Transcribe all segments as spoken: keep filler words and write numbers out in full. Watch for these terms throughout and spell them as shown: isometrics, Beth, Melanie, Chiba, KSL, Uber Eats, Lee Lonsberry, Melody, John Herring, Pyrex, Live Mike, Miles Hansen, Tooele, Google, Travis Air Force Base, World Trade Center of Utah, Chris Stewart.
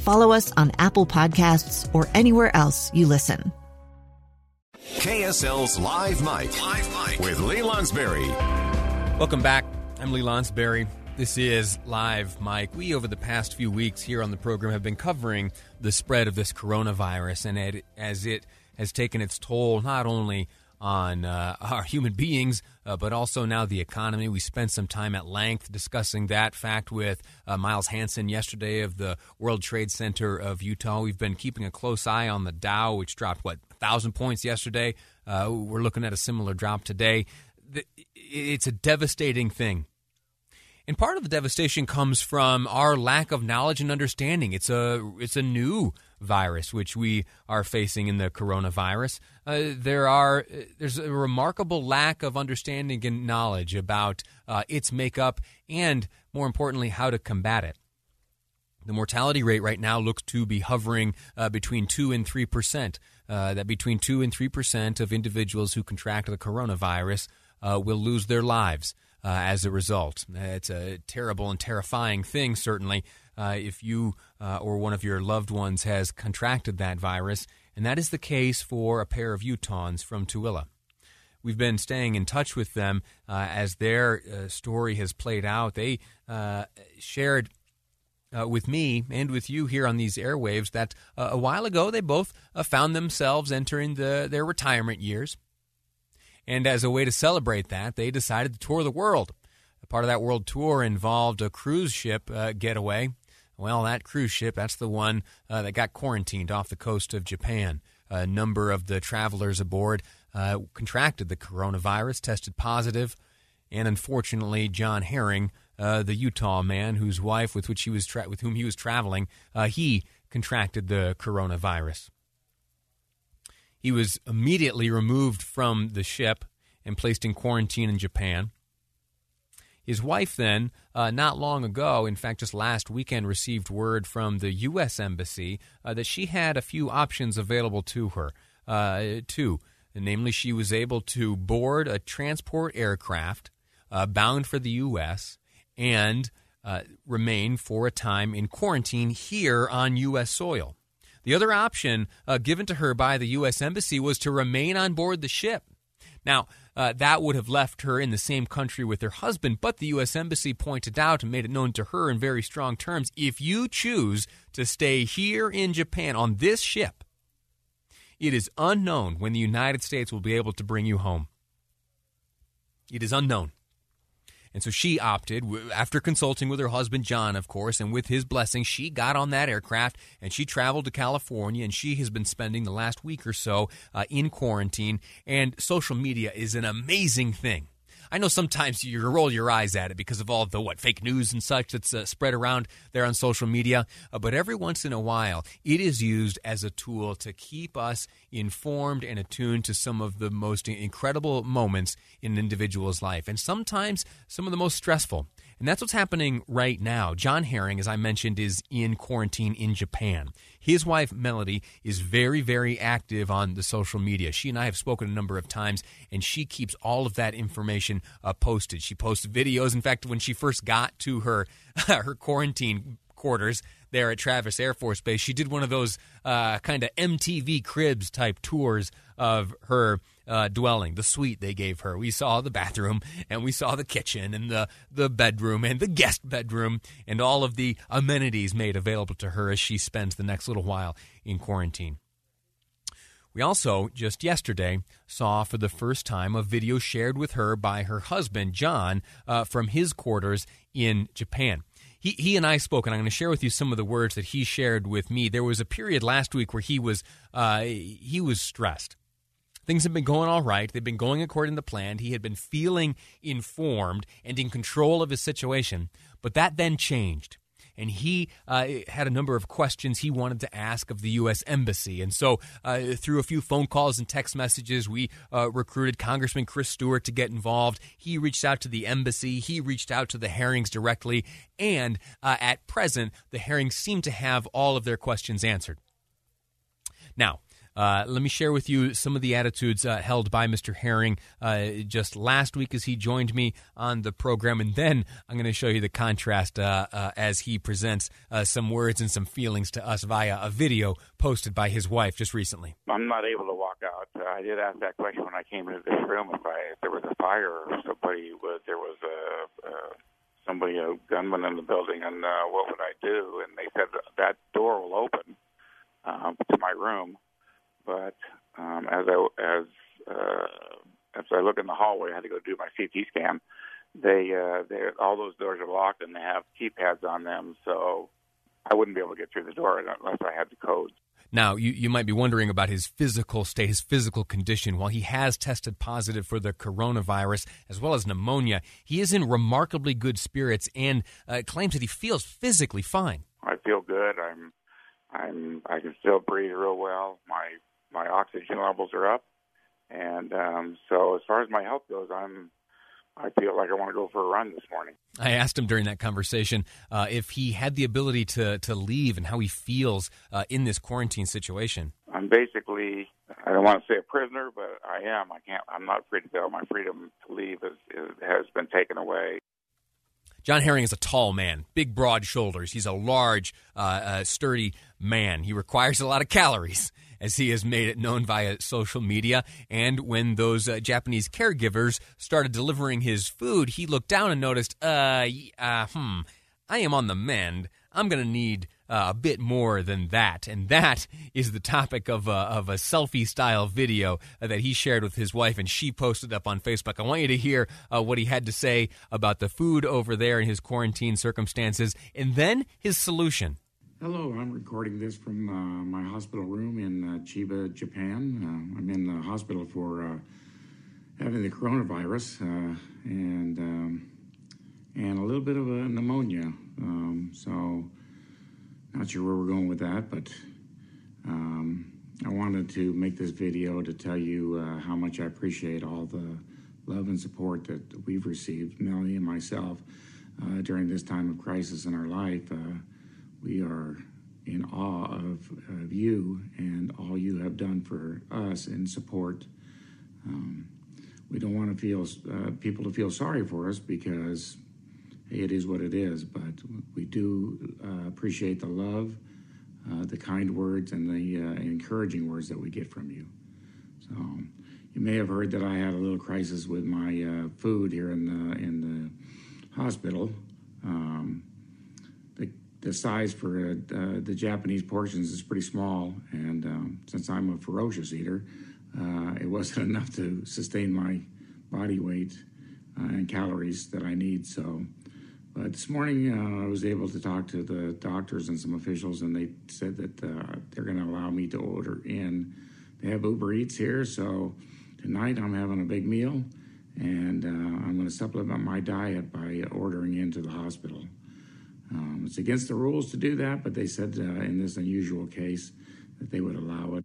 Follow us on Apple Podcasts or anywhere else you listen. K S L's Live Mike, Live Mike with Lee Lonsberry. Welcome back. I'm Lee Lonsberry. This is Live Mike. We, over the past few weeks here on the program, have been covering the spread of this coronavirus and it, as it has taken its toll not only on uh, our human beings, uh, but also now the economy. We spent some time at length discussing that fact with uh, Miles Hansen yesterday of the World Trade Center of Utah. We've been keeping a close eye on the Dow, which dropped, what, one thousand points yesterday. Uh, we're looking at a similar drop today. It's a devastating thing. And part of the devastation comes from our lack of knowledge and understanding. It's a it's a new virus which we are facing in the coronavirus. Uh, there are there's a remarkable lack of understanding and knowledge about uh, its makeup and, more importantly, how to combat it. The mortality rate right now looks to be hovering uh, between two and three percent. Uh, that between two and three percent of individuals who contract the coronavirus uh, will lose their lives. Uh, as a result, it's a terrible and terrifying thing, certainly, uh, if you uh, or one of your loved ones has contracted that virus. And that is the case for a pair of Utahns from Tooele. We've been staying in touch with them uh, as their uh, story has played out. They uh, shared uh, with me and with you here on these airwaves that uh, a while ago they both uh, found themselves entering the, their retirement years. And as a way to celebrate that, they decided to tour the world. A part of that world tour involved a cruise ship uh, getaway. Well, that cruise ship, that's the one uh, that got quarantined off the coast of Japan. A number of the travelers aboard uh, contracted the coronavirus, tested positive, and unfortunately, John Herring, uh, the Utah man whose wife with which he was tra- with whom he was traveling, uh, he contracted the coronavirus. He was immediately removed from the ship and placed in quarantine in Japan. His wife then, uh, not long ago, in fact just last weekend, received word from the U S Embassy uh, that she had a few options available to her, uh, too. And namely, she was able to board a transport aircraft uh, bound for the U S and uh, remain for a time in quarantine here on U S soil. The other option uh, given to her by the U S Embassy was to remain on board the ship. Now, uh, that would have left her in the same country with her husband, but the U S Embassy pointed out and made it known to her in very strong terms, if you choose to stay here in Japan on this ship, it is unknown when the United States will be able to bring you home. It is unknown. And so she opted, after consulting with her husband, John, of course, and with his blessing, she got on that aircraft and she traveled to California, and she has been spending the last week or so uh, in quarantine. And social media is an amazing thing. I know sometimes you roll your eyes at it because of all the, what, fake news and such that's uh, spread around there on social media. Uh, but every once in a while, it is used as a tool to keep us informed and attuned to some of the most incredible moments in an individual's life. And sometimes some of the most stressful. And that's what's happening right now. John Herring, as I mentioned, is in quarantine in Japan. His wife, Melody, is very, very active on the social media. She and I have spoken a number of times, and she keeps all of that information uh, posted. She posts videos. In fact, when she first got to her her quarantine quarters there at Travis Air Force Base, she did one of those uh, kind of M T V Cribs type tours of her Uh, dwelling, the suite they gave her. We saw the bathroom, and we saw the kitchen, and the, the bedroom, and the guest bedroom, and all of the amenities made available to her as she spends the next little while in quarantine. We also, just yesterday, saw for the first time a video shared with her by her husband, John, uh, from his quarters in Japan. He he and I spoke, and I'm going to share with you some of the words that he shared with me. There was a period last week where he was uh, he was stressed. Things have been going all right. They've been going according to plan. He had been feeling informed and in control of his situation, but that then changed. And he uh, had a number of questions he wanted to ask of the U S Embassy. And so uh, through a few phone calls and text messages, we uh, recruited Congressman Chris Stewart to get involved. He reached out to the embassy. He reached out to the Herrings directly. And uh, at present, the Herrings seem to have all of their questions answered. Now, Uh, let me share with you some of the attitudes uh, held by Mister Herring uh, just last week as he joined me on the program. And then I'm going to show you the contrast uh, uh, as he presents uh, some words and some feelings to us via a video posted by his wife just recently. I'm not able to walk out. Uh, I did ask that question when I came into this room. If, I, if there was a fire or somebody was, there was a, uh, somebody, a gunman in the building, and uh, what would I do? And they said that door will open uh, to my room. But um, as I as uh, as I look in the hallway, I had to go do my C T scan. They uh, they all those doors are locked and they have keypads on them, so I wouldn't be able to get through the door unless I had the code. Now, you, you might be wondering about his physical state, his physical condition. While he has tested positive for the coronavirus as well as pneumonia, he is in remarkably good spirits and uh, claims that he feels physically fine. I feel good. I'm I'm I can still breathe real well. My My oxygen levels are up, and um, so as far as my health goes, I'm I feel like I want to go for a run this morning. I asked him during that conversation uh, if he had the ability to, to leave and how he feels uh, in this quarantine situation. I'm basically, I don't want to say a prisoner, but I am. I can't. I'm not free to go. My freedom to leave is, is, has been taken away. John Herring is a tall man, big, broad shoulders. He's a large, uh, uh, sturdy man. He requires a lot of calories, as he has made it known via social media. And when those uh, Japanese caregivers started delivering his food, he looked down and noticed, uh, uh hmm, I am on the mend. I'm going to need uh, a bit more than that. And that is the topic of a, of a selfie-style video that he shared with his wife, and she posted up on Facebook. I want you to hear uh, what he had to say about the food over there and his quarantine circumstances, and then his solution. Hello, I'm recording this from uh, my hospital room in uh, Chiba, Japan. Uh, I'm in the hospital for uh, having the coronavirus uh, and um, and a little bit of a pneumonia. Um, so, not sure where we're going with that, but um, I wanted to make this video to tell you uh, how much I appreciate all the love and support that we've received, Melanie and myself, uh, during this time of crisis in our life. Uh, We are in awe of, of you and all you have done for us in support. Um, we don't want to feel uh, people to feel sorry for us because hey, it is what it is, but we do uh, appreciate the love, uh, the kind words, and the uh, encouraging words that we get from you. So you may have heard that I had a little crisis with my uh, food here in the, in the hospital. Um, The size for uh, the Japanese portions is pretty small, and um, since I'm a ferocious eater, uh, it wasn't enough to sustain my body weight uh, and calories that I need. So, but this morning uh, I was able to talk to the doctors and some officials, and they said that uh, they're going to allow me to order in. They have Uber Eats here, so tonight I'm having a big meal, and uh, I'm going to supplement my diet by ordering into the hospital. Um, it's against the rules to do that, but they said uh, in this unusual case that they would allow it.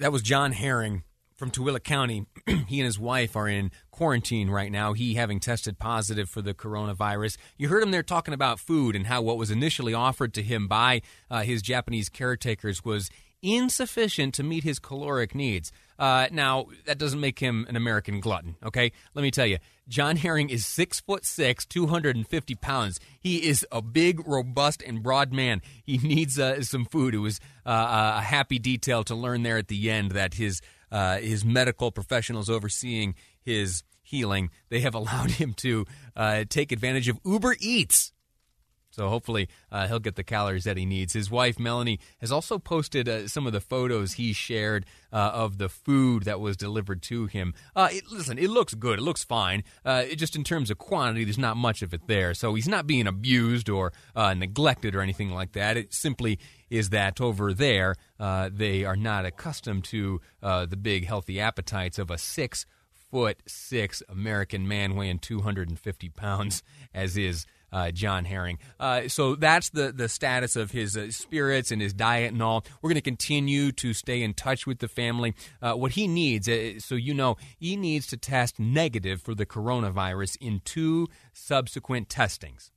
That was John Herring from Tooele County. He and his wife are in quarantine right now, he having tested positive for the coronavirus. You heard him there talking about food and how what was initially offered to him by uh, his Japanese caretakers was insufficient to meet his caloric needs. Uh, now, that doesn't make him an American glutton, okay? Let me tell you, John Herring is six foot six, two hundred fifty pounds. He is a big, robust, and broad man. He needs uh, some food. It was uh, a happy detail to learn there at the end that his uh, his medical professionals overseeing his healing, they have allowed him to uh, take advantage of Uber Eats. So hopefully uh, he'll get the calories that he needs. His wife, Melanie, has also posted uh, some of the photos he shared uh, of the food that was delivered to him. Uh, it, listen, it looks good. It looks fine. Uh, it just in terms of quantity, there's not much of it there. So he's not being abused or uh, neglected or anything like that. It simply is that over there, uh, they are not accustomed to uh, the big healthy appetites of a six foot six American man weighing two hundred fifty pounds, as is uh, John Herring. Uh, so that's the, the status of his uh, spirits and his diet and all. We're going to continue to stay in touch with the family. Uh, what he needs, uh, so you know, he needs to test negative for the coronavirus in two subsequent testings.